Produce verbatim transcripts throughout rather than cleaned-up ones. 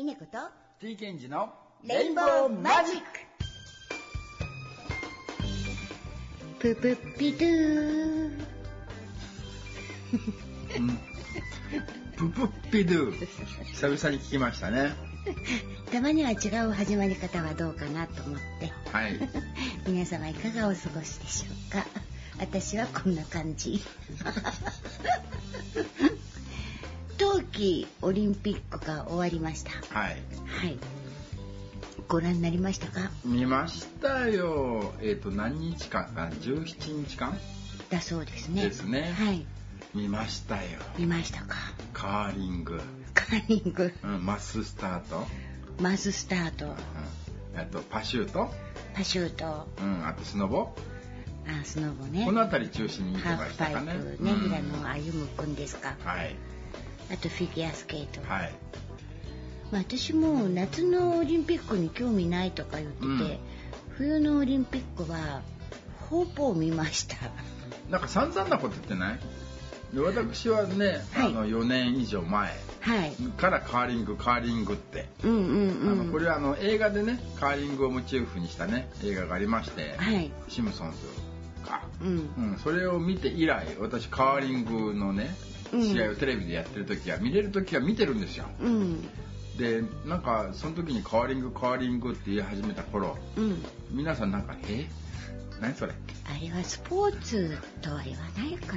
イネコとティケンジのレインボーマジック。ププッピドゥー。ププッピドゥー。久々に聞きましたね。たまには違う始まり方はどうかなと思って。はい。皆様いかがお過ごしでしょうか。私はこんな感じ。冬季オリンピックが終わりました。はい。はい。ご覧になりましたか？見ましたよ。えっと何日間か、じゅうななにちかんだそうですね。ですね。はい。見ましたよ。見ましたか。カーリング。カーリング。うん、マススタート。マススタート。うん、あとパシュート。パシュート。うん、あとスノボ。あ、スノボね。この辺り中心に見てましたかね。ハーフパイプね、平野歩夢君ですか。はい。あとフィギュアスケート。はい。まあ私も夏のオリンピックに興味ないとか言ってて、うん、冬のオリンピックはほぼ見ました。なんか散々なこと言ってない？で私はね、はい、あのよねんいじょうまえからカーリングカーリングって、うんうんうん、あのこれはあの映画でねカーリングをモチーフにしたね映画がありまして、はい、シムソンズか、うんうん、それを見て以来私カーリングのね試合をテレビでやってる時は見れる時は見てるんですよ、うん、でなんかその時にカーリングカーリングって言い始めた頃、うん、皆さんなんかえ何それあれはスポーツとは言わないか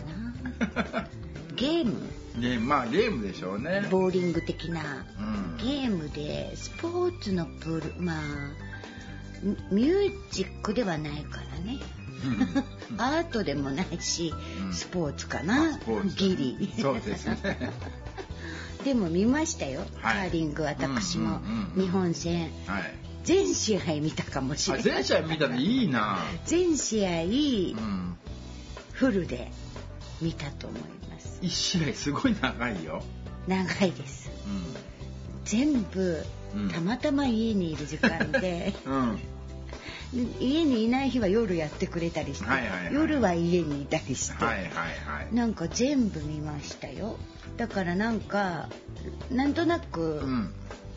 なゲームね、まあゲームでしょうねボーリング的な、うん、ゲームでスポーツのプールまあミュージックではないからねアートでもないし、うん、スポーツかな、うん、ギリそうですねでも見ましたよ、はい、カーリング私も、うんうん、日本戦、はい全試合見たかもしれない。全試合見たのいいな。全試合、うん、フルで見たと思います。一試合すごい長いよ。長いです。うん、全部、うん、たまたま家にいる時間で、うん、家にいない日は夜やってくれたりして、はいはいはい、夜は家にいたりして、はいはいはい、なんか全部見ましたよ。だからなんかなんとなく、うん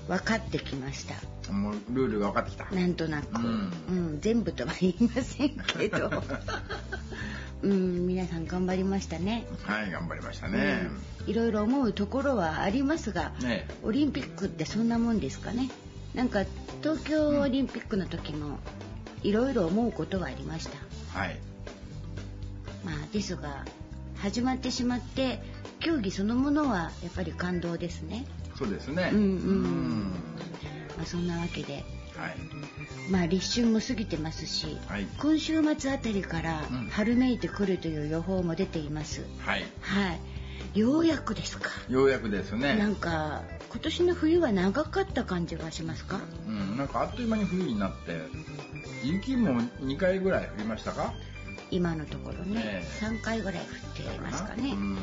分かってきました。もうルールが分かってきた。なんとなく、うんうん、全部とは言いませんけど、うん、皆さん頑張りましたね。はい、頑張りましたね。いろいろ思うところはありますが、ね、オリンピックってそんなもんですかね。なんか東京オリンピックの時もいろいろ思うことはありました。はい。まあですが始まってしまって競技そのものはやっぱり感動ですね。そうですね。うんうんうん。まあそんなわけで、はい、まあ立春も過ぎてますし、はい、今週末あたりから春めいてくるという予報も出ています。はい。はい。ようやくですか。ようやくですね。なんか今年の冬は長かった感じがしますか。うん、なんかあっという間に冬になって、雪もにかいぐらい降りましたか。今のところね、ねさんかいぐらい降っていますかね。うん。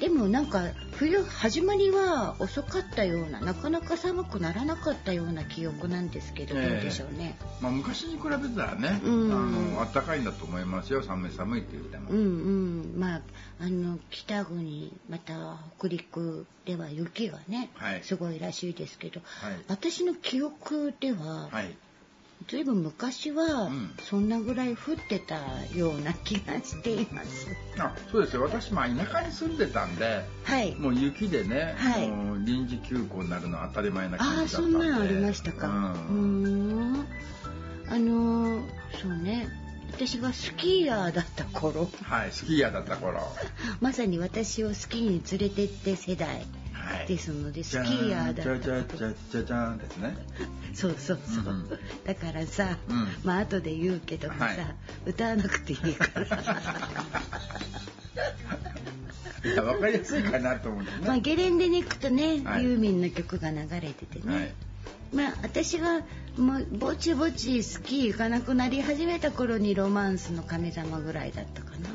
でもなんか冬始まりは遅かったようななかなか寒くならなかったような記憶なんですけど、えー、どうでしょうね、まあ、昔に比べたらね、うん、あの暖かいんだと思いますよ寒い寒いって言っても、うんうんまあ、あの北国また北陸では雪がね、はい、すごいらしいですけど、はい、私の記憶では、はい、ずいぶん昔はそんなぐらい降ってたような気がしています、うん、あそうですよ私まあ田舎に住んでたんで、はい、もう雪でね、はい、もう臨時休校になるのは当たり前な感じだったんであそんなのありましたか、うん、うんあのそうね私がスキーヤーだった頃はいスキーヤーだった頃まさに私をスキーに連れてって世代ですので、はい、スキーヤーだったことじゃじゃじゃじゃんですねそうそうそう、うん、だからさ、うん、まあ後で言うけどもさ、はい、歌わなくていいからいや分かりやすいかなと思ってね、まあ、ゲレンデに行くとね、はい、ユーミンの曲が流れててね、はいまあ、私がもうぼちぼちスキー行かなくなり始めた頃にロマンスの神様ぐらいだったかな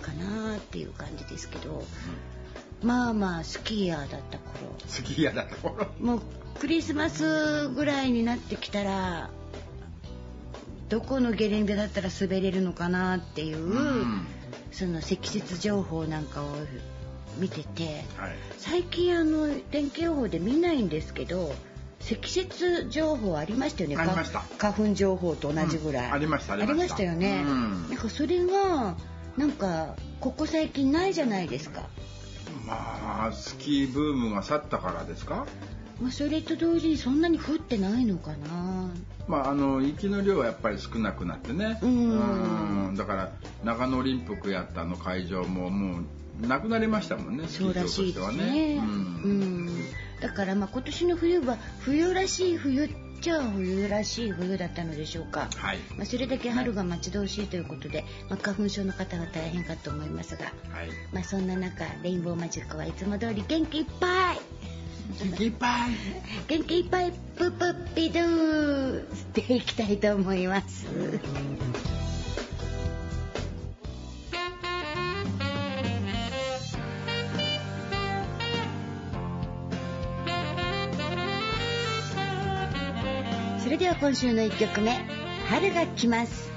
かなっていう感じですけど、うん、まあまあスキーヤーだった頃スキーヤーだった頃もうクリスマスぐらいになってきたらどこのゲレンデだったら滑れるのかなっていう、うん、その積雪情報なんかを見てて、はい、最近あの天気予報で見ないんですけど積雪情報ありましたよね。ありました。花粉情報と同じぐらい、うん、ありましたありましたよね、うん、なんかそれがなんかここ最近ないじゃないですか。まあスキーブームが去ったからですか。まあ、それと同時にそんなに降ってないのかな。まあ、あの雪の量はやっぱり少なくなってね、うんうん、だから長野オリンピックやったの会場ももうなくなりましたもんね。そうらしいですね、うんうん、だからまあ今年の冬は冬らしい冬じゃあ冬らしい冬だったのでしょうか、はい、まあ、それだけ春が待ち遠しいということで、はい、まあ、花粉症の方は大変かと思いますが、はい、まあ、そんな中レインボーマジックはいつも通り元気いっぱい元気いっぱい元気いっぱいプップッピドゥーしていきたいと思いますそれでは今週のいっきょくめ、春が来ます。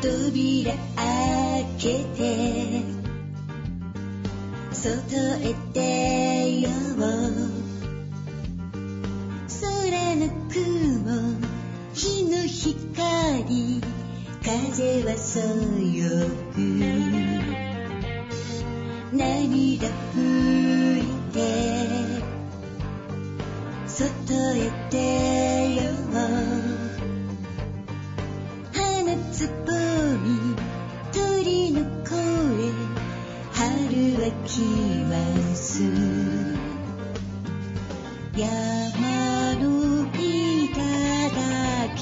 扉開けて外へ出よう、空の雲、日の光、風はそよぐ、涙拭いて外へ出よう、つぼみ、鳥の声、春は来ます。山の頂き、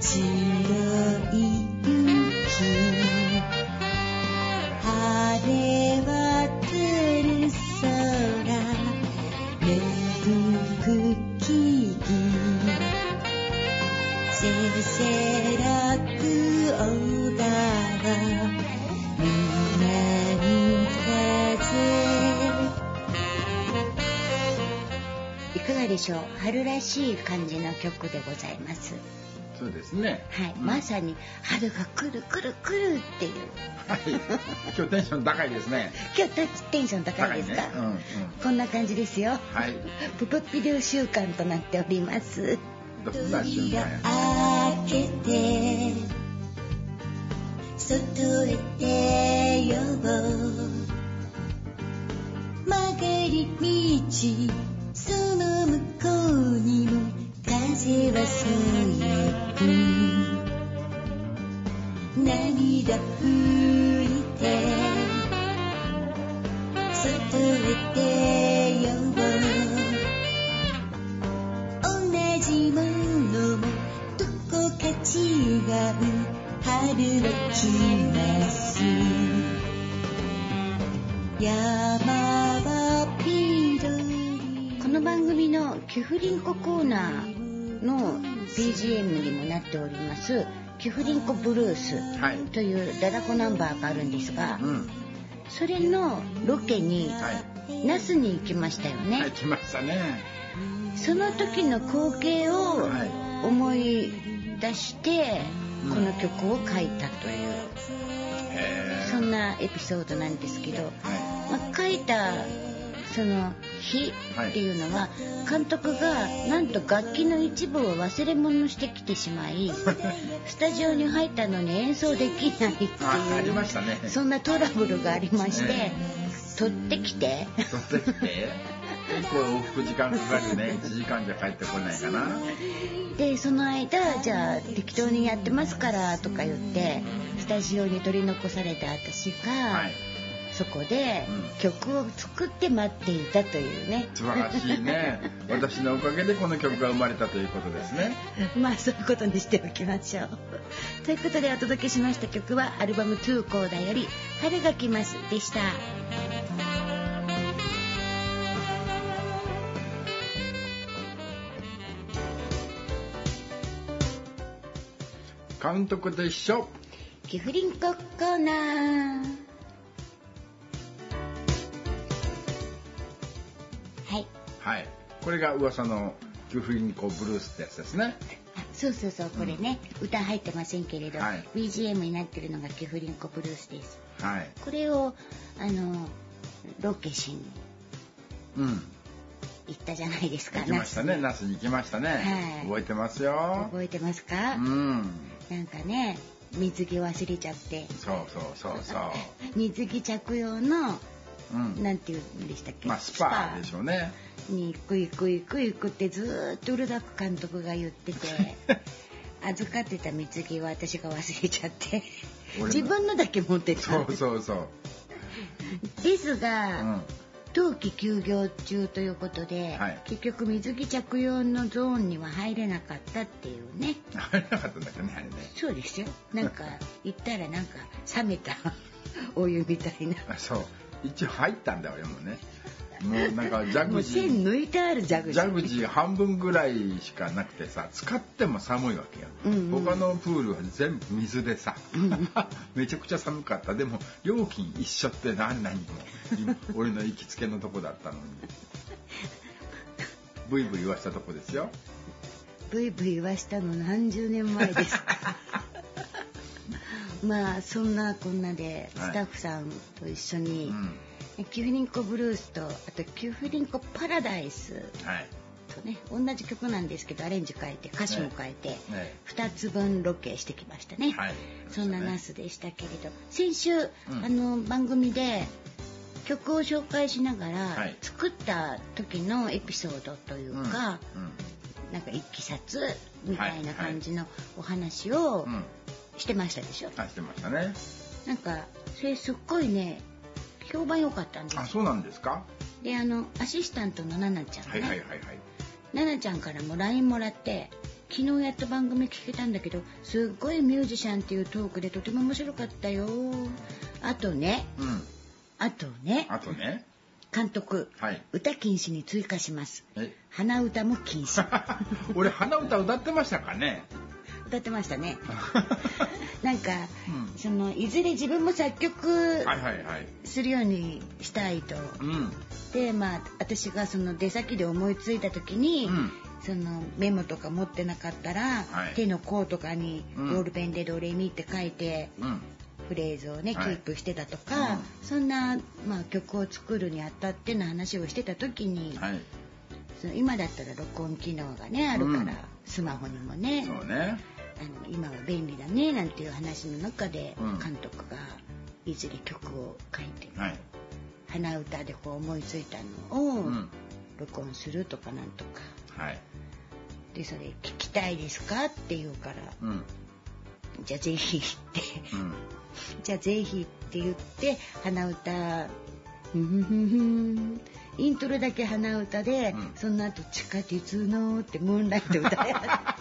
白い雪、晴れ渡る空、芽吹く木々。せせらく小川、南風。いかがでしょう。春らしい感じの曲でございます。そうですね。はい、うん、まさに春が来る来る来るっていう。はい。今日テンション高いですね。今日テンション高いですか。ね、うんうん、こんな感じですよ。はい。ププッピドゥ週間となっております。扉開けて外へ出よう、曲がり道、その向こうにも風はそよく、涙拭いて外へ出よう、同じものもどこか違う、春が来ます。山は緑。この番組のキュフリンココーナーの ビージーエム にもなっておりますキュフリンコブルースというダダコナンバーがあるんですが、うん、それのロケに那須に行きましたよね。はい、行きましたね。その時の光景を思い出してこの曲を書いたという、うん、そんなエピソードなんですけど、はい、まあ、書いたその日っていうのは監督がなんと楽器の一部を忘れ物してきてしまいスタジオに入ったのに演奏できないっていうありましたね。そんなトラブルがありまして、取ってきて取ってきて結構往復時間かかるね。いちじかんじゃ帰ってこないかな。でその間じゃあ適当にやってますからとか言ってスタジオに取り残された私が、はい、そこで曲を作って待っていたというね、うん、素晴らしいね。私のおかげでこの曲が生まれたということですね。まあそういうことにしておきましょうということでお届けしました曲はアルバムツーコーダより春が来ますでした。監督でしょキフリンココーナー。はい、はい、これが噂のいうふうにこうブルースってやつですね。そうそうそう、これね、うん、歌入ってませんけれど、はい、ビージーエム になってるのがキュフリンコブルースです、はい、これをあのロケしに行ったじゃないですか、うん、行きましたね、那須に行きましたね、はい、覚えてますよ。覚えてますか、うん、なんかね水着忘れちゃって、そうそうそうそう水着着用の、うん、なんていうんでしたっけ、まあ、スパでしょうねに行く行く行く行くってずっとウルダック監督が言ってて預かってた水着は私が忘れちゃって自分のだけ持ってた。そうそうそうですが、うん、冬季休業中ということで、はい、結局水着着用のゾーンには入れなかったっていうね。入れなかったんだけどね、あれね。そうですよ、なんか行ったらなんか冷めたお湯みたいなそう一応入ったんだ俺もね。もうなんか蛇口線抜いてある蛇口蛇口半分ぐらいしかなくてさ、使っても寒いわけよ、うんうん、他のプールは全部水でさ、うん、めちゃくちゃ寒かった。でも料金一緒って何何も俺の行きつけのとこだったのにブイブイ言わしたとこですよ。ブイブイ言わしたの何十年前ですまあそんなこんなでスタッフさんと一緒に、はい、うん、キュフリンコブルースとあとキュフリンコパラダイスとね、はい、同じ曲なんですけどアレンジ変えて歌詞も変えて、はいはい、ふたつぶんロケしてきましたね、はい、そんなナスでしたけれど、先週、うん、あの番組で曲を紹介しながら、はい、作った時のエピソードというか、うんうん、なんか一気冊みたいな感じのお話をしてましたでしょ、はいはい、うん、してましたね。なんかそれすっごいね評判良かったんですよ。あ、そうなんですか。で、あのアシスタントのナナちゃんね、はいはいはいはい、ナナちゃんからも ライン もらって昨日やった番組聞けたんだけどすっごいミュージシャンっていうトークでとても面白かったよ。あとね、うん、あとね、あとね監督、はい、歌禁止に追加します。鼻歌も禁止俺鼻歌歌ってましたかね歌ってましたねなんか、うん、そのいずれ自分も作曲するようにしたいと、はいはいはい、でまあ私がその出先で思いついた時に、うん、そのメモとか持ってなかったら、はい、手の甲とかにボールペンでドレミって書いて、うん、フレーズをねキープしてたとか、はい、そんな、まあ、曲を作るにあたっての話をしてた時に、はい、その今だったら録音機能がねあるから、うん、スマホにもね、そうね、あの今は便利だねなんていう話の中で監督がいずれ曲を書いて、うん、鼻歌でこう思いついたのを録音するとかなんとか、はい、でそれ聞きたいですかって言うから、うん、じゃあぜひってじゃあぜひって言って鼻歌ふんふんふんイントロだけ鼻歌で、うん、その後地下鉄のってムーンライト歌い始め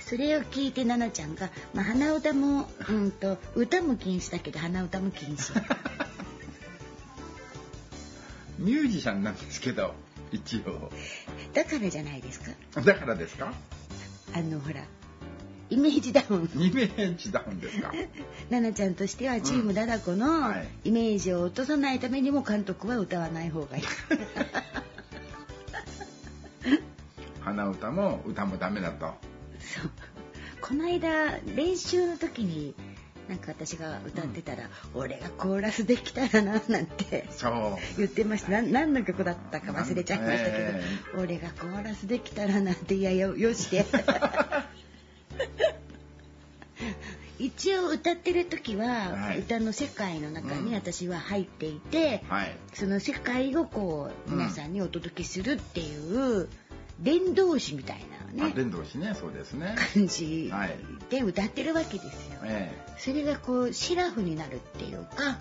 それを聞いて奈々ちゃんが、まあ、鼻歌も、うん、と歌も禁止だけど鼻歌も禁止ミュージシャンなんですけど一応だからじゃないですか。だからですか。あのほらイメージダウンイメージダウンですか奈々ちゃんとしてはチームダダコのイメージを落とさないためにも監督は歌わない方がいい鼻歌も歌もダメだと。そうこの間練習の時になんか私が歌ってたら、うん、俺がコーラスできたらななんて言ってました。何の曲だったか忘れちゃいましたけど、えー、俺がコーラスできたらなんていやよよして一応歌ってる時は歌の世界の中に私は入っていて、うん、はい、その世界をこう皆さんにお届けするっていう伝道師みたいなね、伝道師ね、そうですね、感じで歌ってるわけですよ、はい、それがこうシラフになるっていうか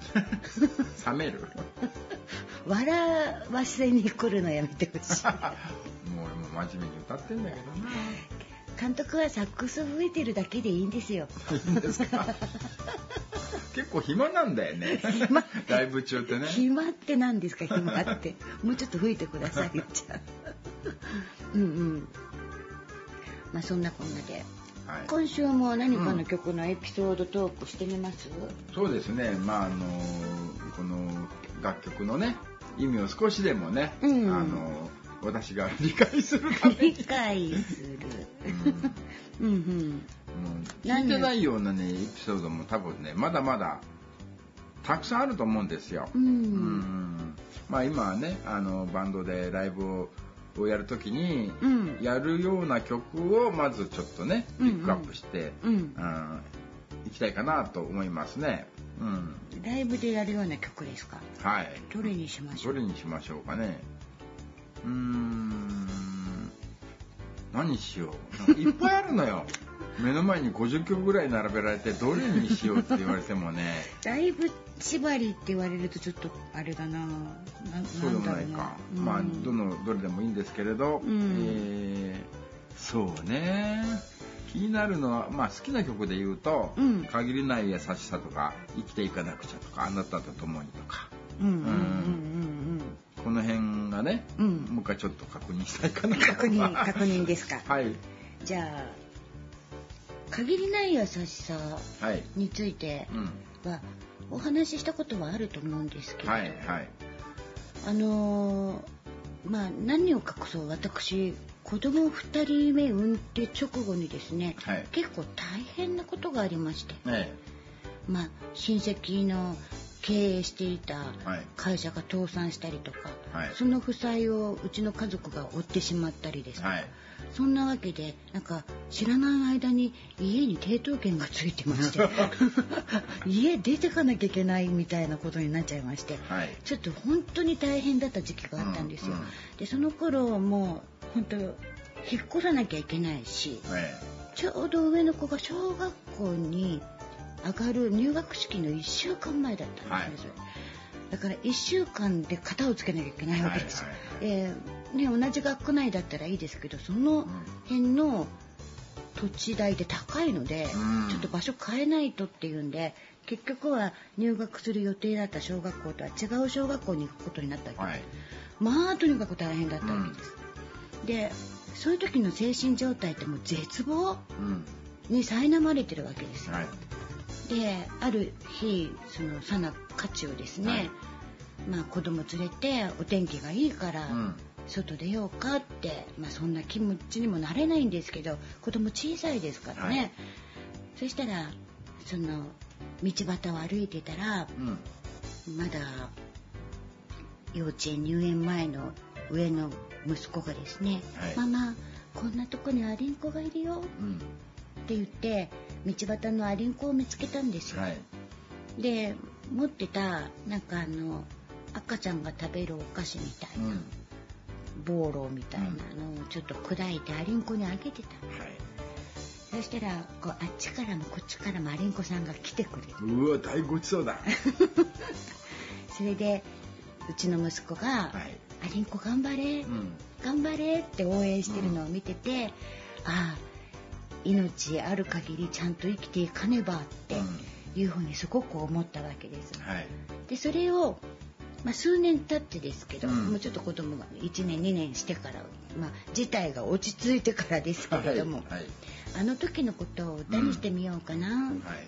冷める笑わせに来るのやめてほしいもう俺も真面目に歌ってんだけどな。監督はサックス吹いてるだけでいいんですよ。いいんですか結構暇なんだよねライブ中ってね。暇って何ですか暇ってもうちょっと吹いてくださいじゃうんうん、まあそんなこんなで、はい、今週も何かの曲のエピソードトークしてみます、うん、そうですね、まああのー、この楽曲のね意味を少しでもね、うん、あのー私が理解するために理解するうんうん、うん、聞いてないようなねエピソードも多分ねまだまだたくさんあると思うんですよ、うんうん、まあ今はねあのバンドでライブををやるときに、うん、やるような曲をまずちょっとねピックアップして、うんうんうん、いきたいかなと思いますね、うん、ライブでやるような曲ですか。はい、どれにしましょうどれにしましょうかね。うーん何しよう、いっぱいあるのよ目の前にごじゅっきょくぐらい並べられてどれにしようって言われてもねライブ縛りって言われるとちょっとあれだな。そうでもないか、うん、まあどのどれでもいいんですけれど、うん、えー、そうね気になるのは、まあ、好きな曲で言うと、うん、限りない優しさとか生きていかなくちゃとかあなたと共にとか、うんうんうんうん、この辺がね、うん、もう一回ちょっと確認したいかな。確認確認ですかはい、じゃあ限りない優しさについてはお話ししたことはあると思うんですけど、はいはい、あのー、まあ何を隠そう私子供ふたりめ産んで直後にですね、はい、結構大変なことがありまして、はい、まあ親戚の経営していた会社が倒産したりとか、はい、その負債をうちの家族が負ってしまったりですとか、はい、そんなわけでなんか知らない間に家に抵当権がついてまして家出てかなきゃいけないみたいなことになっちゃいまして、はい、ちょっと本当に大変だった時期があったんですよ、うんうん、でその頃もう本当引っ越さなきゃいけないし、はい、ちょうど上の子が小学校に上がる入学式のいっしゅうかんまえだったんですよ、はい、だからいっしゅうかんで型をつけなきゃいけないわけですよ、はいはいえーね、同じ学区内だったらいいですけどその辺の土地代で高いので、うん、ちょっと場所変えないとっていうんで結局は入学する予定だった小学校とは違う小学校に行くことになったわけです、はい、まあとにかく大変だったわけです、うん、でそういう時の精神状態ってもう絶望に苛まれてるわけですよ、はい、である日そのさなかちをですね、はいまあ、子供連れてお天気がいいから外出ようかって、うんまあ、そんな気持ちにもなれないんですけど子供小さいですからね、はい、そしたらその道端を歩いてたら、うん、まだ幼稚園入園前の上の息子がですね、はい、ママこんなとこにアリンコがいるよ、うんって言って道端のアリンコを見つけたんですよ、はい、で持ってたなんかあの赤ちゃんが食べるお菓子みたいな、うん、ボーロみたいなのをちょっと砕いてアリンコにあげてた、はい、そしたらこうあっちからもこっちからもアリンコさんが来てくれる。うわ大ごちそうだそれでうちの息子が、はい、アリンコ頑張れ、うん、頑張れって応援してるのを見てて、うん、ああ命ある限りちゃんと生きていかねばっていうふうにすごく思ったわけです、はい、でそれを、まあ、数年経ってですけど、うん、もうちょっと子供がいちねんにねんしてから、まあ、事態が落ち着いてからですけれども、はいはい、あの時のことを歌にしてみようかな、うんはい、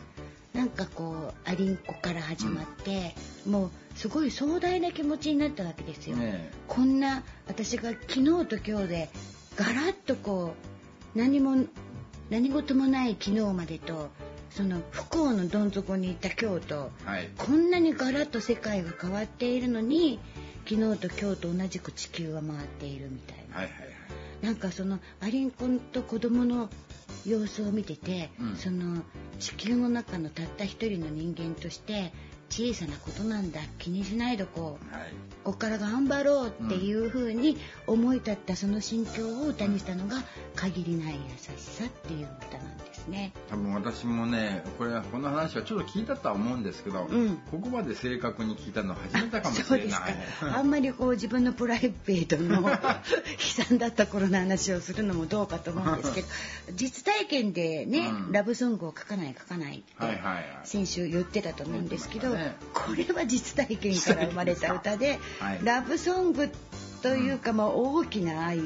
なんかこうアリンコから始まって、うん、もうすごい壮大な気持ちになったわけですよ、ね、こんな私が昨日と今日でガラッとこう何も何事もない昨日までとその不幸のどん底にいた今日と、はい、こんなにガラッと世界が変わっているのに昨日と今日と同じく地球は回っているみたいな、はいはいはい、なんかそのアリンコと子供の様子を見てて、うん、その地球の中のたった一人の人間として小さなことなんだ気にしないどこう、はい、ここから頑張ろうっていう風に思い立ったその心境を歌にしたのが限りない優しさっていう歌なんですね。多分私もねこれこの話はちょっと聞いたとは思うんですけど、うん、ここまで正確に聞いたのは初めてかもしれない。そうですかあんまりこう自分のプライベートの悲惨だった頃の話をするのもどうかと思うんですけど実体験でね、うん、ラブソングを書かない書かないって先週言ってたと思うんですけど、はいはいはいこれは実体験から生まれた歌で、はい、ラブソングというか、うん、まあ大きな愛を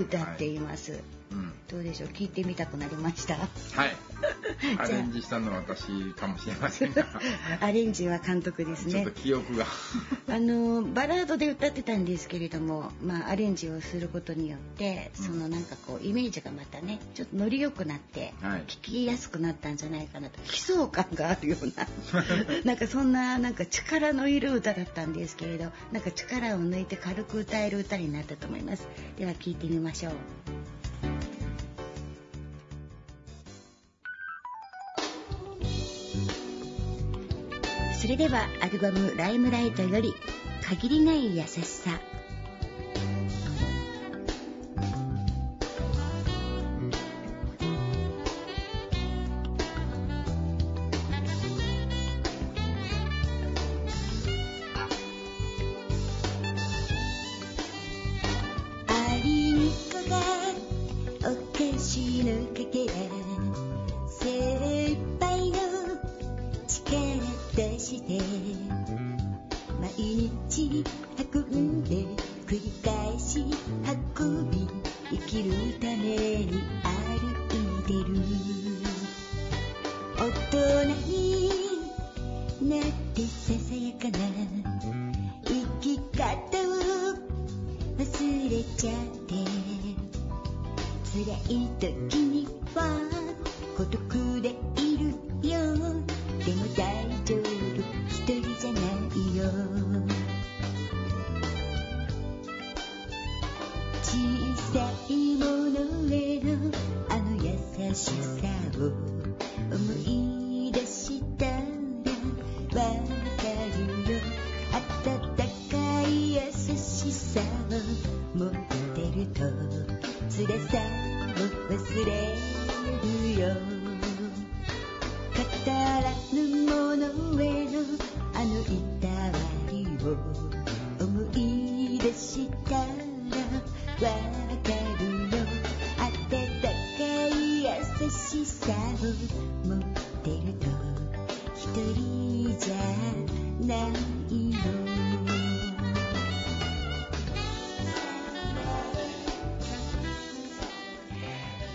歌っています、はいはいうん、どうでしょう聞いてみたくなりましたはいアレンジしたのは私かもしれませんがアレンジは監督ですね。ちょっと記憶があのバラードで歌ってたんですけれども、まあ、アレンジをすることによってそのなんかこうイメージがまたねちょっとノリ良くなって聞きやすくなったんじゃないかなと、悲壮感があるようななんかそんななんか力のいる歌だったんですけれど、なんか力を抜いて軽く歌える歌になったと思います。では聴いてみましょう。それではアルバム「ライムライト」より「限りない優しさ」。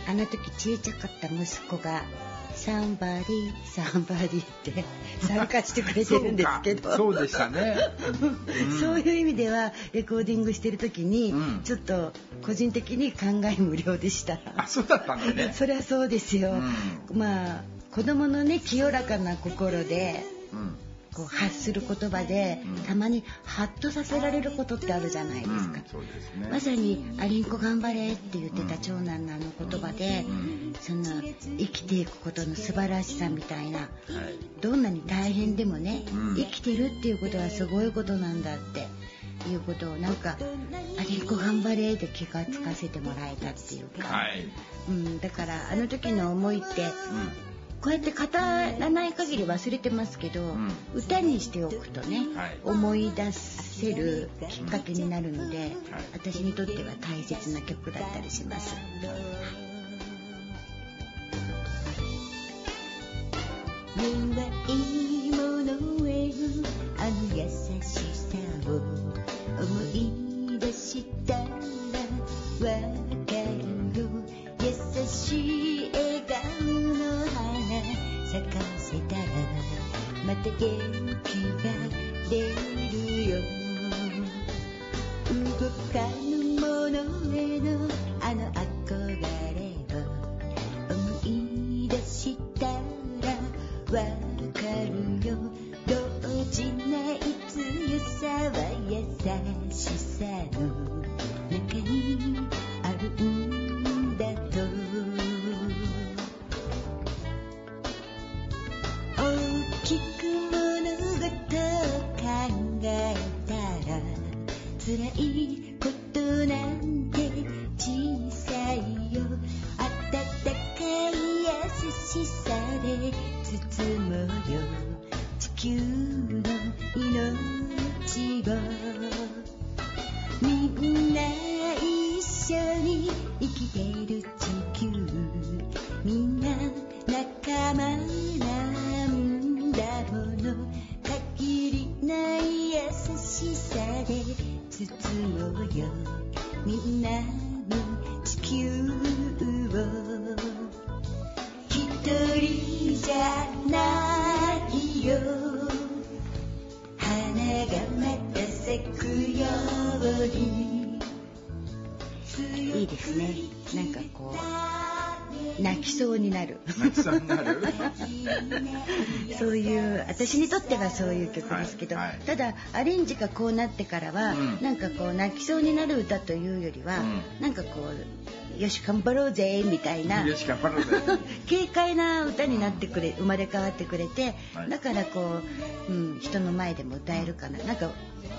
あの時小さかった息子がサンバディサンバディって参加してくれてるんですけどそうでしたね、うん、そういう意味ではレコーディングしてる時に、うん、ちょっと個人的に感慨無量でした。あ、そうだったんだね。そりゃそうですよ、うん、まあ子供のね清らかな心で、うんこう発する言葉で、うん、たまにハッとさせられることってあるじゃないですか、うんそうですね、まさにアリンコ頑張れって言ってた長男のあの言葉で、うん、その生きていくことの素晴らしさみたいな、はい、どんなに大変でもね、うん、生きてるっていうことはすごいことなんだっていうことをなんかアリンコ頑張れって気がつかせてもらえたっていうか、はいうん、だからあの時の思いって、うんこうやって語らない限り忘れてますけど、うん、歌にしておくとね、はい、思い出せるきっかけになるので、うんはい、私にとっては大切な曲だったりします、はい、夢はいいものへあの優しさを思い出したらわかるよ優しい笑顔の花咲かせたらまた元気が出るよ動かぬものへのあの憧れを思い出したらわかるよ動じない強さは優しさの中にあるんだと大きく物事を考えたら辛いことなんて小さいよ温かい優しさで包むじゃないよ、花がまた咲くように。いいですね、なんかこう泣きそうになる泣きそうになるそういう私にとってはそういう曲ですけど、はいはい、ただアレンジがこうなってからは、うん、なんかこう泣きそうになる歌というよりは、うん、なんかこうよし頑張ろうぜみたいな軽快な歌になってくれ、生まれ変わってくれて、はい、だからこう、うん、人の前でも歌えるかな、なんか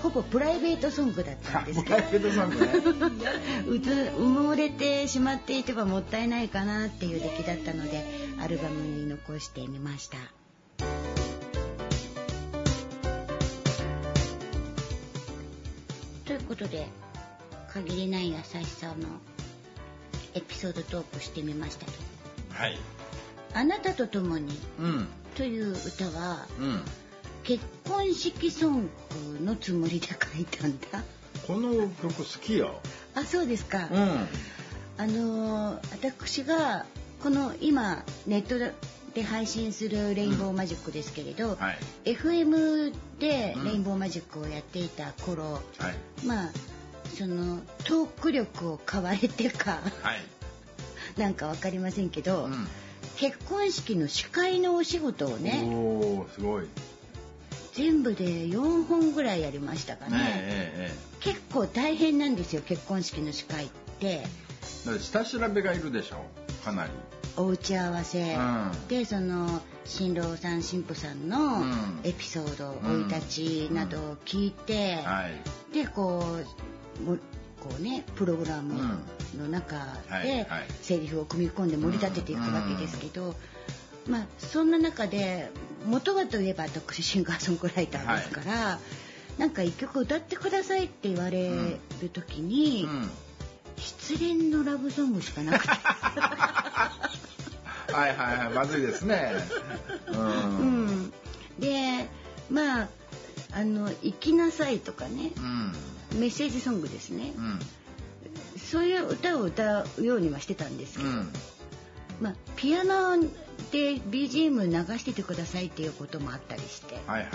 ほぼプライベートソングだったんですけど埋もれてしまっていてはもったいないかなっていう出来だったのでアルバムに残してみました。ということで限りない優しさのエピソードトークしてみましたけど、はい、あなたと共に、うん、という歌は、うん、結婚式ソングのつもりで書いたんだ。この曲好きよ。あ、そうですか、うん、あの私がこの今ネットで配信するレインボーマジックですけれど、うんはい、 エフエム でレインボーマジックをやっていた頃、うんはい、まあそのトーク力を買われてか、はい、なんか分かりませんけど、うん、結婚式の司会のお仕事をね、おーすごい全部でよんほんぐらいやりましたかね、えーえー、結構大変なんですよ結婚式の司会って。だから下調べがいるでしょ、かなりお打ち合わせ、うん、でその新郎さん新婦さんのエピソード生、うん、い立ちなどを聞いて、うんはい、でこうこうね、プログラムの中でセリフを組み込んで盛り立てていくわけですけど、まあ、そんな中で元はといえば私シンガーソングライターですから、はい、なんか一曲歌ってくださいって言われる時に、うんうん、失恋のラブソングしかなくてはいはいはい、まずいですね、うんうん、でまああの「行きなさい」とかね、うんメッセージソングですね、うん、そういう歌を歌うようにはしてたんですけど、うんまあ、ピアノで ビージーエム 流しててくださいっていうこともあったりして、はいはい、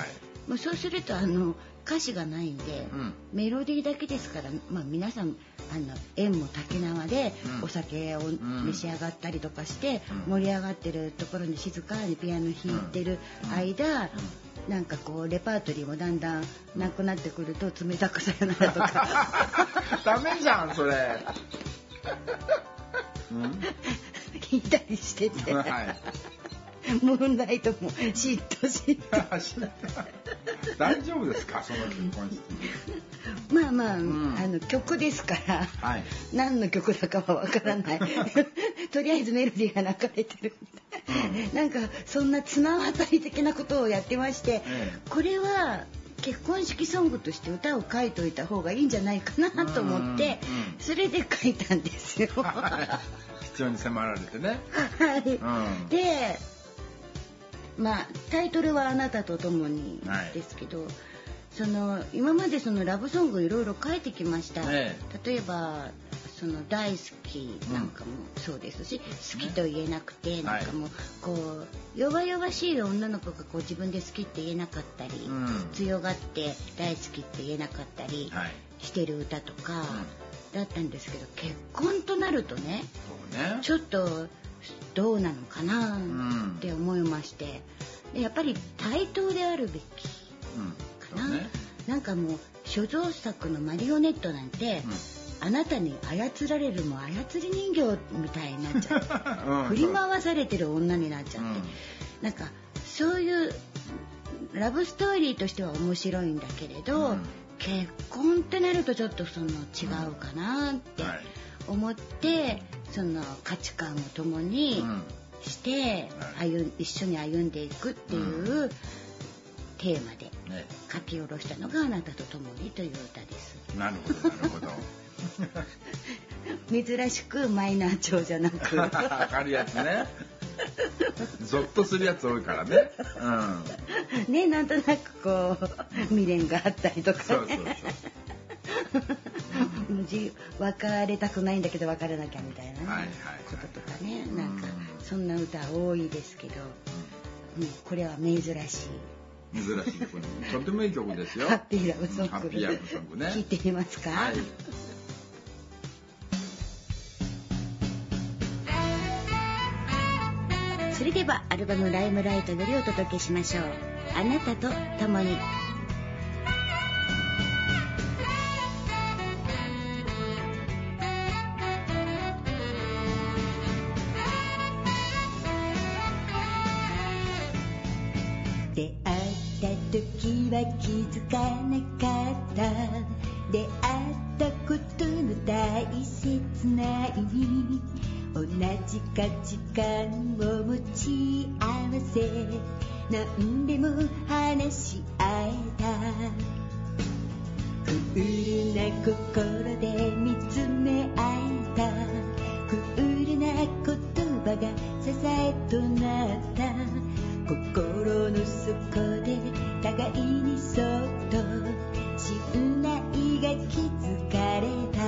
もうそうするとあの歌詞がないんで、うん、メロディーだけですから、まあ、皆さんあの縁も竹縄でお酒を召し上がったりとかして、うん、盛り上がってるところに静かにピアノ弾いてる間、うんうんうんなんかこうレパートリーもだんだんなくなってくると冷たくさよならとかダメじゃんそれ聞いたりしてて、はい、もうないとも嫉妬嫉妬大丈夫ですかその結婚式まあまあ、うん、あの曲ですから、はい、何の曲だかは分からないとりあえずメロディーが流れてるうん、なんかそんな綱渡り的なことをやってまして、うん、これは結婚式ソングとして歌を書いといた方がいいんじゃないかなと思って、うん、それで書いたんですよ必要に迫られてねはい、うん、でまあタイトルは「あなたと共に」ですけど、はい、その今までそのラブソングいろいろ書いてきました、ええ、例えばその大好きなんかもそうですし、うん、好きと言えなくてなんかもこう弱々しい女の子がこう自分で好きって言えなかったり、うん、強がって大好きって言えなかったりしてる歌とかだったんですけど、結婚となるとね、そうね、ちょっとどうなのかなって思いまして、でやっぱり対等であるべきかな、うんね、なんかもう所蔵作のマリオネットなんて、うんあなたに操られるも操り人形みたいになっちゃって、うん、振り回されてる女になっちゃって、うん、なんかそういうラブストーリーとしては面白いんだけれど、うん、結婚ってなるとちょっとその違うかなって思って、うんはい、その価値観を共にして、うんはい、一緒に歩んでいくっていうテーマで書き下ろしたのが「あなたと共に」という歌です。なるほどなるほど珍しくマイナー調じゃなくわかるやつねゾッとするやつ多いからね、うん、ねなんとなくこう未練があったりとか、ね、そうそうそう無事別れたくないんだけど別れなきゃみたいなこととかね、はいはいはい、なんかそんな歌多いですけど、うん、これは珍しい。珍しい曲、ね、とてもいい曲ですよ。ハッピーラブソング。ハッピーラブソングね。聴いてみますか。はい。それではアルバムライムライトよりお届けしましょう。あなたと共に。出会った時は気づかなかった、出会ったことの大切な意味、同じ価値観を持ち合わせ、何でも話し合えた、クールな心で見つめ合えた、クールな言葉が支えとなった、心の底で互いにそっと信頼が築かれた、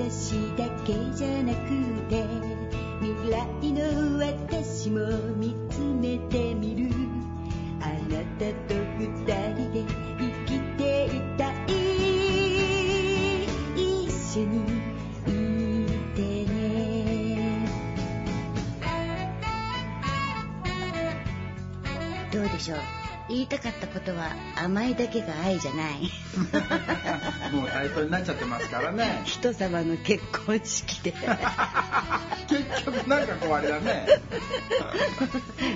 私だけじゃなくて未来の私も見つめてみる、あなたと二人で生きていたい、一緒にいてね。どうでしょう、言いたかったことは甘いだけが愛じゃないもうタイトルになっちゃってますからね人様の結婚式で結局なんかこうあれだね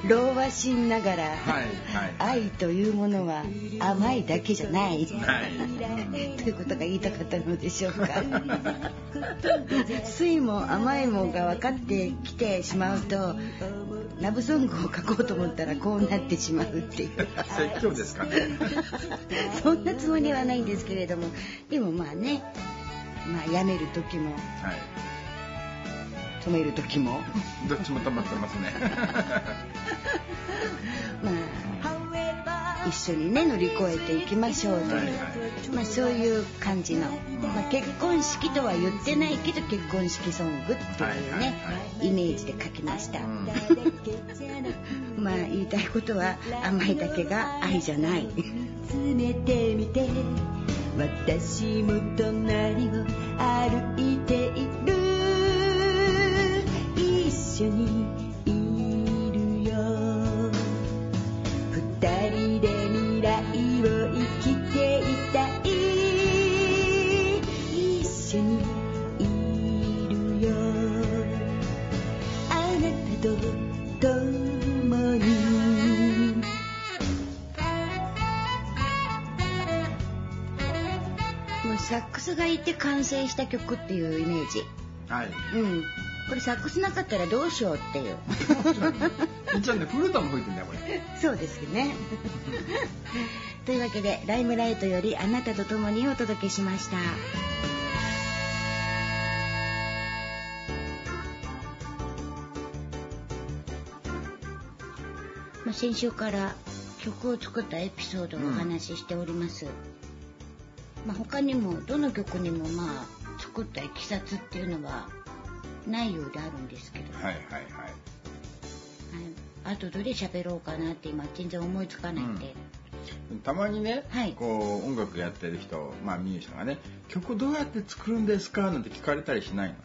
老婆心ながら、はいはい、愛というものは甘いだけじゃない、はい、ということが言いたかったのでしょうか酸いも甘いもが分かってきてしまうとラブソングを書こうと思ったらこうなってしまうっていう説教ですかねそんなつもりはないんですけれども、でもまあね、まあ、辞める時も、はい、止める時もどっちも止まってますねまあ一緒にね乗り越えていきましょうという、はいはい、まあ、そういう感じの、まあ、結婚式とは言ってないけど結婚式ソングっていうね、はいはいはい、イメージで書きました、うんまあ言いたいことは甘いだけが愛じゃない詰めてみて、私も隣を歩いている、一緒にいるよ、二人で未来を生きていたい、一緒にいるよ、あなたと共に。もうサックスがいて完成した曲っていうイメージ、はい、うん、これサックスなかったらどうしようっていう一応ねフルートも吹いてんだよこれ。そうですねというわけでライムライトよりあなたと共にお届けしました。先週から曲を作ったエピソードをお話ししております、うん、まあ、他にもどの曲にもまあ作ったいきさつっていうのはないようであるんですけど、はいはいはい、あとどれ喋ろうかなって今全然思いつかないんで、うん、たまにね、はい、こう音楽やってる人、まあ、ミュージシャンがね曲どうやって作るんですかなんて聞かれたりしないの？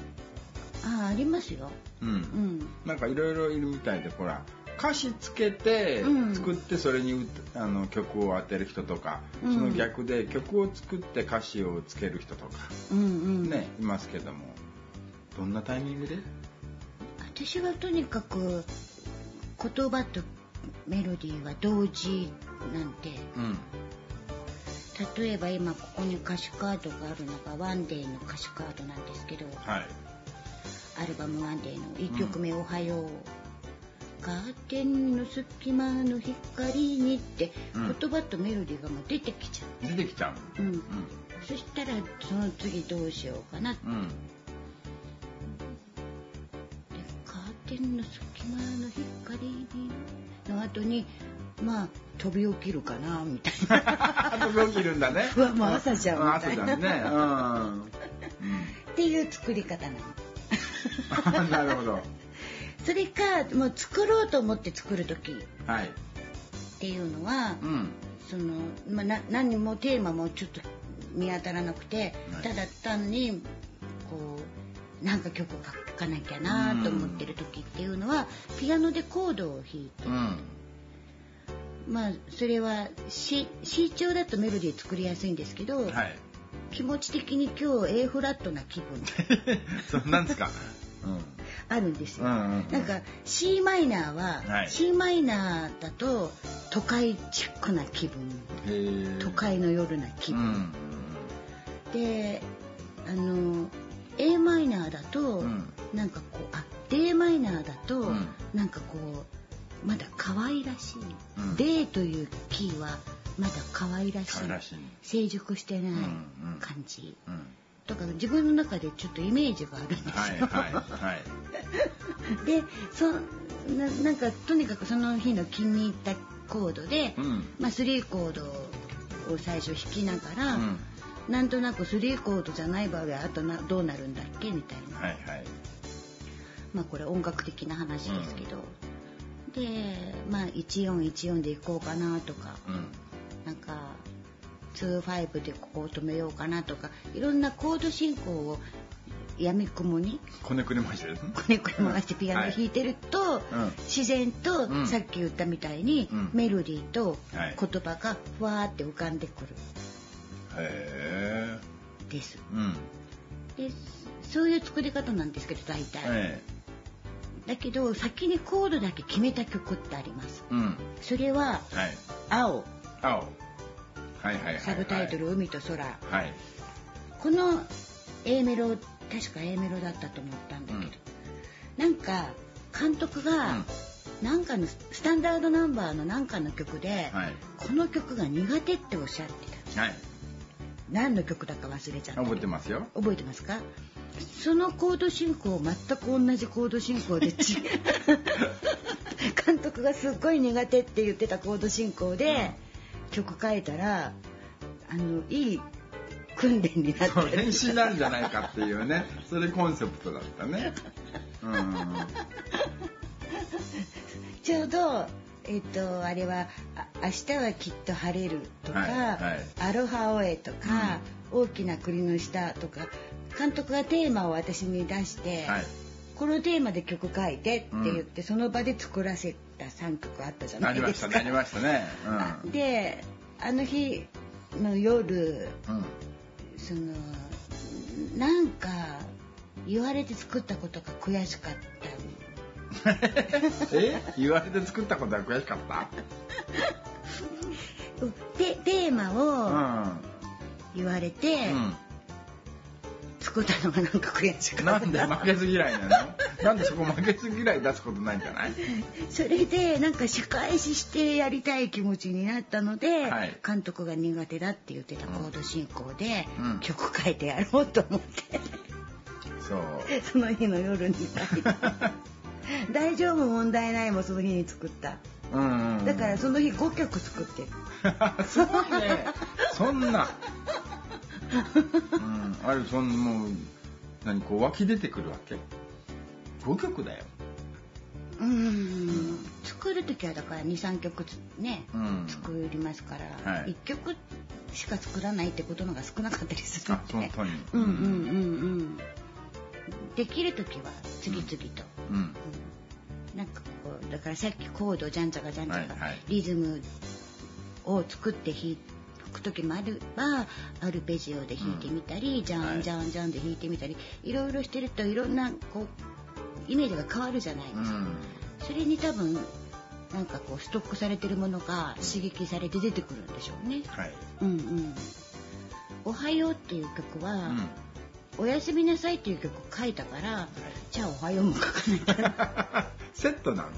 あ、ありますよ、うんうん、なんかいろいろいるみたいで、ほら歌詞つけて作ってそれにあの曲を当てる人とか、うん、その逆で曲を作って歌詞をつける人とか、うんうん、ね、いますけども、どんなタイミングで？私はとにかく言葉とメロディーは同時なんて、うん、例えば今ここに歌詞カードがあるのがワンデイの歌詞カードなんですけど、はい、アルバムワンデイのいっきょくめおはようカーテンの隙間の光にって言葉とメロディーがもう出てきちゃう、出てきちゃう、うんうん、そしたらその次どうしようかなって、うん、天の隙間の光の後にまあ飛び起きるかなみたいな飛び起きるんだね、うわもう朝じゃんみたいな、朝だね、うんっていう作り方なのなるほど。それかもう作ろうと思って作る時っていうのは、はい、そのまあ、な何もテーマもちょっと見当たらなくて、はい、ただ単にこうなんか曲を書かなきゃなと思ってる時っていうのは、うん、ピアノでコードを弾いて、うん、まあそれは C 調だとメロディー作りやすいんですけど、はい、気持ち的に今日 A フラットな気分そうなんですか、うん、あるんですよ、うんうんうん、なんか C マイナーは、はい、C マイナーだと都会チックな気分、都会の夜な気分、うん、であのA マイナーだと、うん、なんかこう、あ、D マイナーだと、うん、なんかこうまだ可愛らしい、うん、D というキーはまだ可愛らしい、らしい成熟してない感じ、うんうん、だから自分の中でちょっとイメージがあるんですよ、はいはいはい、でそ な, なんかとにかくその日の気に入ったコードで、うん、まあ、スリーコードを最初弾きながら、うん、なんとなくスリーコードじゃない場合はあとなどうなるんだっけみたいな、はいはい、まあこれ音楽的な話ですけど、うん、でまあいちよんいちよんでいこうかなとか、うん、なんかにじゅうごでここを止めようかなとか、いろんなコード進行をやみくもにこねくね回してるこねくね回してピアノ弾いてると、はい、自然と、うん、さっき言ったみたいに、うん、メロディーと言葉がふわーって浮かんでくる。へーです、うん、でそういう作り方なんですけど大体、えー、だけど先にコードだけ決めた曲ってあります、うん、それは、はい、青、青、はいはいはいはい、サブタイトル海と空、はい、この A メロ、確か A メロだったと思ったんだけど、うん、なんか監督が、うん、なんかのスタンダードナンバーのなんかの曲で、はい、この曲が苦手っておっしゃってた、はい、何の曲だか忘れちゃった。覚えてますよ。覚えてますか？そのコード進行、全く同じコード進行で監督がすっごい苦手って言ってたコード進行で、うん、曲変えたらあのいい訓練になってる。練習なんじゃないかっていうね。それコンセプトだったね。うんうん、ちょうど。えっと、あれは「明日はきっと晴れる」とか、はいはい「アロハオエ」とか、うん「大きな栗の下」とか監督がテーマを私に出して、はい、このテーマで曲書いてって言って、うん、その場で作らせたさんきょくあったじゃないですか。ありましたね、ありましたね、うん、であの日の夜、うん、そのなんか言われて作ったことが悔しかったえ、言われて作ったことは悔しかったでテーマを言われて、うん、作ったのがなんか悔しかった。なんで負けず嫌いなのなんでそこ負けず嫌い出すことないんじゃないそれでなんか仕返ししてやりたい気持ちになったので、はい、監督が苦手だって言ってたコード進行で、うん、曲書いてやろうと思ってそうその日の夜に書いた大丈夫問題ないもその日に作った、うんうん、だからその日ごきょく作ってすごいねそんな、うん、あれそんなもう何こう湧き出てくるわけごきょくだよ、うん、うん、作る時はだからにさんきょくね、うん、作りますから、はい、いっきょくしか作らないってことのが少なかったりするので、あ、本当に、うんうんうんうん、できる時は次々と、うんうんうん、なんかこうだからさっきコードじゃんじゃかじゃんじゃか、はいはい、リズムを作って弾く時もあればアルペジオで弾いてみたり、うん、じゃんじゃんじゃんで弾いてみたり、はい、いろいろしてるといろんなこうイメージが変わるじゃないですか、うん、それに多分なんかこうストックされてるものが刺激されて出てくるんでしょうね、はい、うんうん、おはようっていう曲は、うん、おやすみなさいっていう曲書いたから、はい、じゃあおはようも書かないからセットなの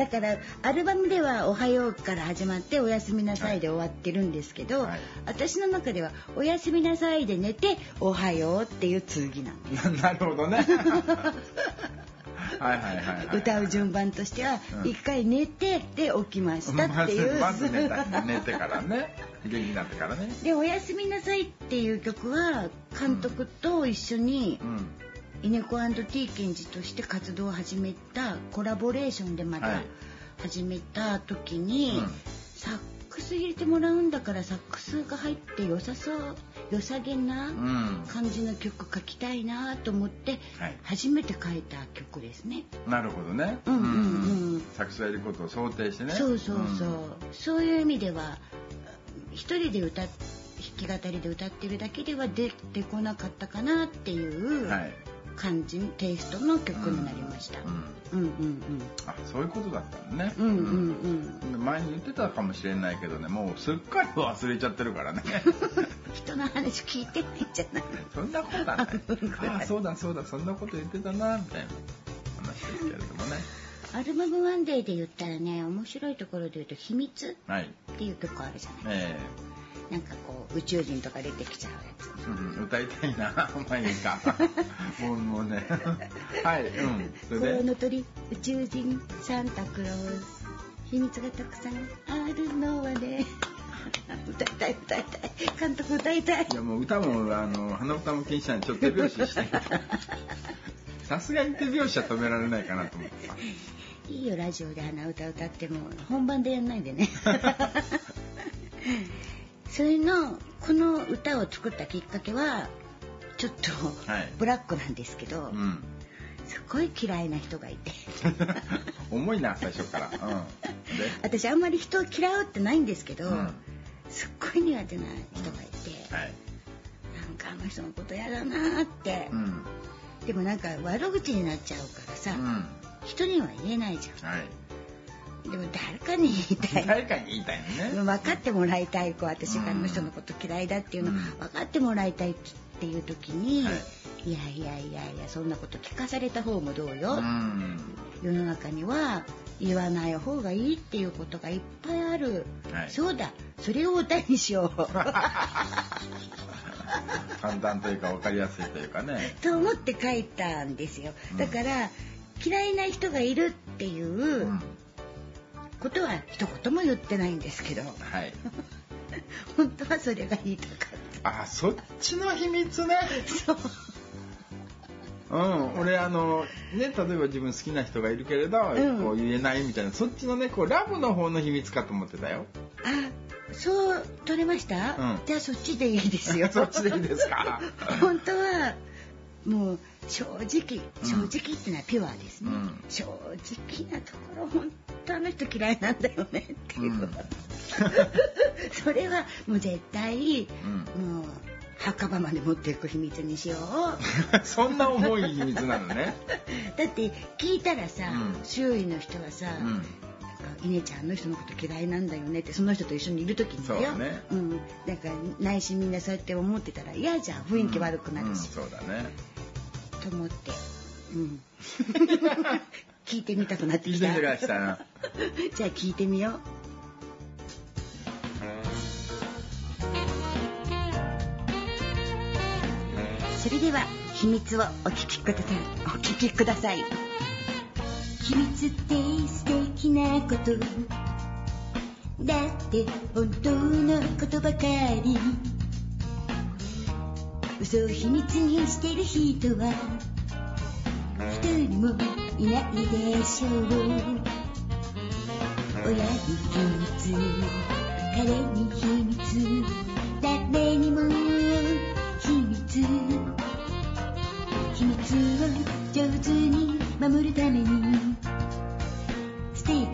だからアルバムではおはようから始まっておやすみなさいで終わってるんですけど、はい、私の中ではおやすみなさいで寝ておはようっていう続きなんですなるほどねはいはいはいはい、歌う順番としては一回寝てで起きましたっていう、うん、まず寝た寝てからね元気になってからね。でおやすみなさいっていう曲は監督と一緒に、うん、イネコ&ティケンジとして活動を始めたコラボレーションでまた始めた時に、はい、サックス入れてもらうんだからサックスが入って良さそう良さげな感じの曲書きたいなと思って初めて書いた曲ですね、はい、なるほどね、うんうんうんうん、作詞やることを想定してね。そうそうそう、うん、そういう意味では一人で歌っ弾き語りで歌ってるだけでは出てこなかったかなっていう感じのテイストの曲になりました。そういうことだったのね、うんうんうん、前に言ってたかもしれないけどね、もうすっかり忘れちゃってるからね人の話聞いてないじゃないそんなことはないああそうだそうだそんなこと言ってたなみたいな話ですけれどもねアルバムワンデイで言ったらね、面白いところで言うと秘密っていう曲あるじゃないですか、はいえー、なんかこう宇宙人とか出てきちゃうやつ、うん、歌いたいなお前かもうもうねはい、うん、それでこの鳥宇宙人サンタクロース秘密がたくさんあるのはね歌いたい歌いたい監督歌いたい。いやもう歌もあの鼻歌も禁止なんでちょっと手拍子してさすがに手拍子は止められないかなと思っていいよラジオで鼻歌歌っても本番でやんないでねそれのこの歌を作ったきっかけはちょっとブラックなんですけど、はいうん、すごい嫌いな人がいて重いな最初から、うん、で私あんまり人を嫌うってないんですけど、うん、すっごい苦手な人がいて、うんはい、なんかあの人のことやだなって、うん、でもなんか悪口になっちゃうからさ、うん人には言えないじゃん、はい、でも誰かに言いたい誰かに言いたいね分かってもらいたいこう私があの人のこと嫌いだっていうの、うん、分かってもらいたいっていう時に、はい、いやいやいやいやそんなこと聞かされた方もどうよ、うん、世の中には言わない方がいいっていうことがいっぱいある、はい、そうだそれを歌にしよう簡単というか分かりやすいというかねと思って書いたんですよ。だから、うん嫌いな人がいるっていうことは一言も言ってないんですけど、はい、本当はそれが言いたかった。あ、そっちの秘密ねそう、うん、俺あのね例えば自分好きな人がいるけれど、うん、こう言えないみたいなそっちのねこうラブの方の秘密かと思ってたよ。あそう取れました、うん、じゃあそっちでいいですよそっちでいいですか本当はもう正直正直ってのはピュアですね、うん、正直なところ本当あの人嫌いなんだよねっていう、うん、それはもう絶対、うん、もう墓場まで持っていく秘密にしようそんな重い秘密なのねだって聞いたらさ、うん、周囲の人はさ、うんイネちゃんあの人のこと嫌いなんだよねってその人と一緒にいる時によ、そうねうん、なんか内心みんなそうやって思ってたら嫌じゃん雰囲気悪くなるし、うんうん、そうだねと思って、うん、聞いてみたくなってきたじゃあ聞いてみよう。それでは秘密をお聞きください。お聞きください。秘密って素敵なことだって本当のことばかり嘘を秘密にしてる人は一人もいないでしょう。親に秘密彼に秘密誰にも秘密秘密を上手に守るために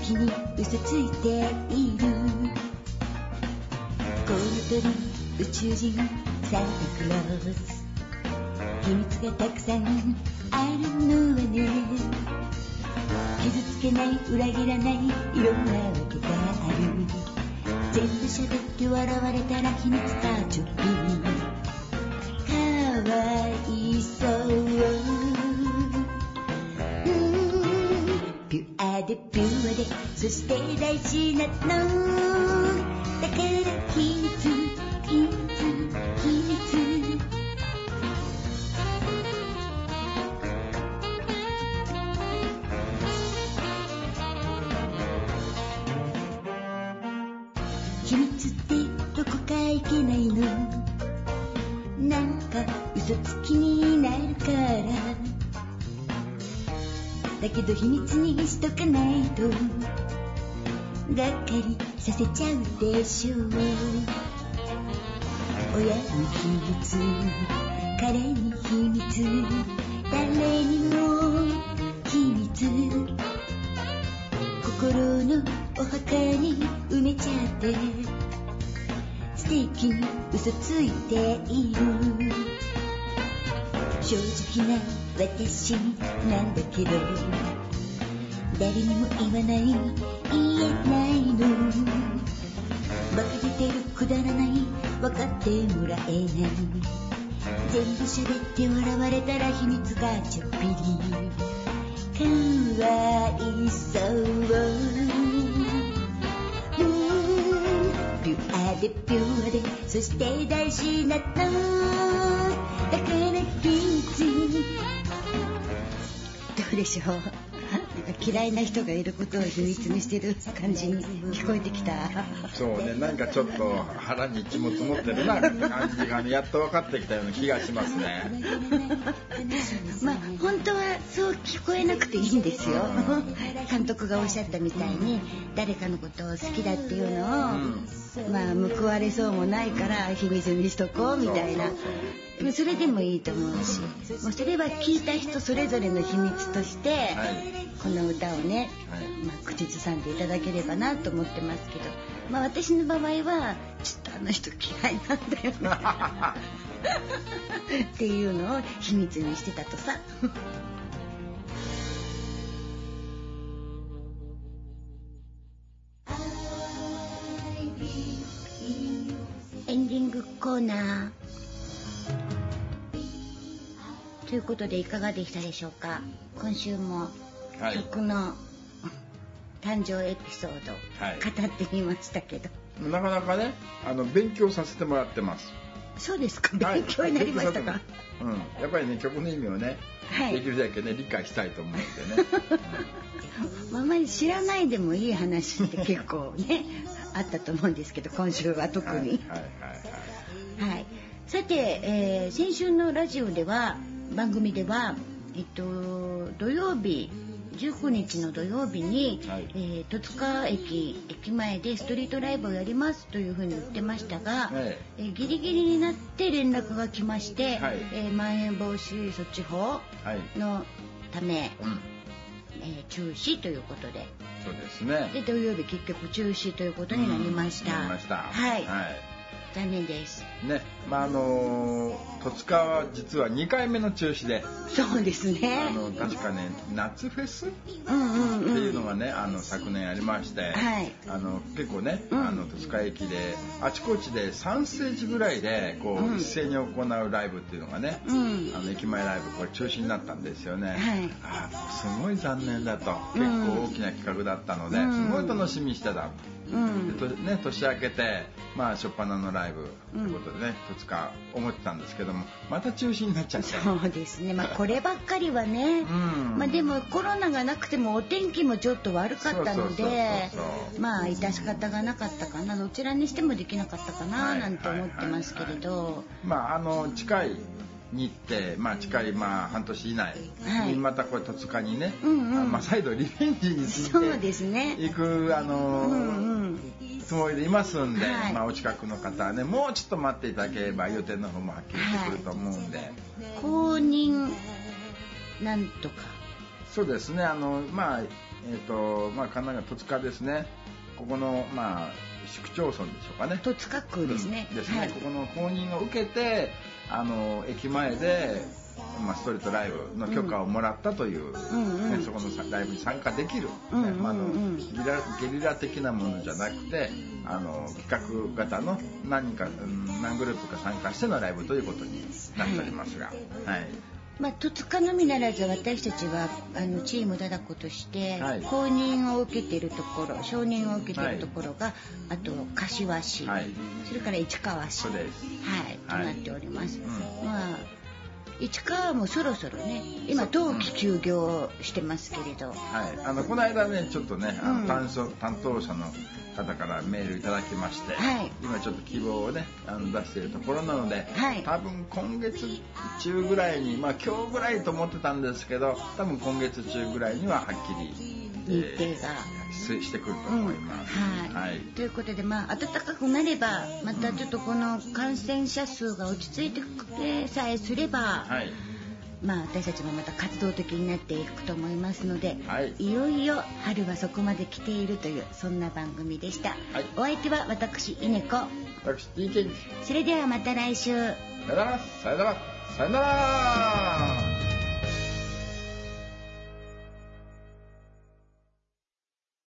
君嘘ついているコウノトリ宇宙人サンタクロース秘密がたくさんあるのはね傷つけない裏切らないいろんなわけがある全部喋って笑われたら秘密かちょっぴりかわいそうピュアででピュアでそして大事なのだから秘密秘密秘密秘密ってどこか行けないのなんか嘘つきになるからだけど秘密にしとかないとがっかりさせちゃうでしょう親に秘密彼に秘密誰にも秘密心のお墓に埋めちゃって素敵に嘘ついている正直な私なんだけど誰にも言わない言えないのバカ出てるくだらない分かってもらえない全部喋って笑われたら秘密がちょっぴりかわいそうピュアでピュアでそして大事なのだから秘密でしょ嫌いな人がいることを秘密にしてる感じに聞こえてきたそうねなんかちょっと腹に血も積もってるな感じが、ね、やっと分かってきたような気がしますねまあ本当はそう聞こえなくていいんですよ、うん、監督がおっしゃったみたいに誰かのことを好きだっていうのを、うん、まあ報われそうもないから秘密にしとこうみたいな、うん、そうそうそうそれでもいいと思うしもうそれは聞いた人それぞれの秘密として、はい、この歌をね、はいまあ、口ずさんでいただければなと思ってますけど、まあ、私の場合はちょっとあの人嫌いなんだよねっていうのを秘密にしてたとさエンディングコーナーということでいかがでしたでしょうか。今週も曲の誕生エピソード語ってみましたけど、はい、なかなかねあの勉強させてもらってます。そうですか勉強になりましたか、はいうん、やっぱりね曲の意味をね、はい、できるだけね理解したいと思ってね、うん、あんまり知らないでもいい話って結構ねあったと思うんですけど今週は特にはいはいはい、はい、さて、えー、先週のラジオでは番組では、えっと、土曜日じゅうくにちの土曜日に、はいえー、戸塚駅駅前でストリートライブをやりますというふうに言ってましたが、はいえー、ギリギリになって連絡が来まして、はいえー、まん延防止措置法のため、はいうんえー、中止ということで、そうですね、で土曜日結局中止ということになりました、うん、なりました、はいはい残念です、ねまああのー、戸塚は実はにかいめの中止でそうですねあの確かね夏フェス、うんうんうん、っていうのがねあの昨年ありまして、はい、あの結構ね、うん、あの戸塚駅であちこちでさんステージぐらいでこう、うん、一斉に行うライブっていうのがね、うん、あの駅前ライブこれ中止になったんですよね、はい、あすごい残念だと結構大きな企画だったので、うん、すごい楽しみにしてたと、うんでとね、年明けて、まあ、初っ端のライブということでね、うん、戸塚思ってたんですけどもまた中止になっちゃったそうですね、まあ、こればっかりはね、うんまあ、でもコロナがなくてもお天気もちょっと悪かったのでまあ致し方がなかったかなどちらにしてもできなかったかななんて思ってますけれどまああの近いにって、まあ、近い、まあ、半年以内にまたこれ戸塚にね、うんうんまあ、再度リベンジについていくあのーうんうん、つもりでいますんで、はいまあ、お近くの方はねもうちょっと待っていただければ予定の方もはっきりしてくると思うんで、はい、公認なんとかそうですねあの、まあえーとまあ、神奈川戸塚ですねここの、まあ、市区町村でしょうかね戸塚区ですね、うんですねはい、ここの公認を受けてあの駅前で、まあ、ストリートライブの許可をもらったという、うんね、そこのライブに参加できる、ねうんうんうんまあ、ゲリラ的なものじゃなくてあの企画型の 何か何グループか参加してのライブということになっておりますが、はいはいまあ、戸塚のみならず私たちはあのチームダダコとして公認を受けているところ、承認を受けているところが、はい、あと柏市、はい、それから市川市、はい、となっております、はい。まあ、市川もそろそろね今冬季休業してますけれど、うん、はい、あのこの間ねちょっとねあの 担, 当、うん、担当者の方からメールいただきまして、はい、今ちょっと希望をねあの出しているところなので、はい、多分今月中ぐらいに、まあ今日ぐらいと思ってたんですけど、多分今月中ぐらいにははっきり日程が、えー、してくると思います、うん、はい、はい、ということで、まあ、暖かくなればまたちょっとこの感染者数が落ち着いてさえすれば、はい、まあ、私たちもまた活動的になっていくと思いますので、はい、いよいよ春はそこまで来ているというそんな番組でした、はい。お相手は私イネコ、私ティケンジ。それではまた来週。さよなら、さよなら、さよなら。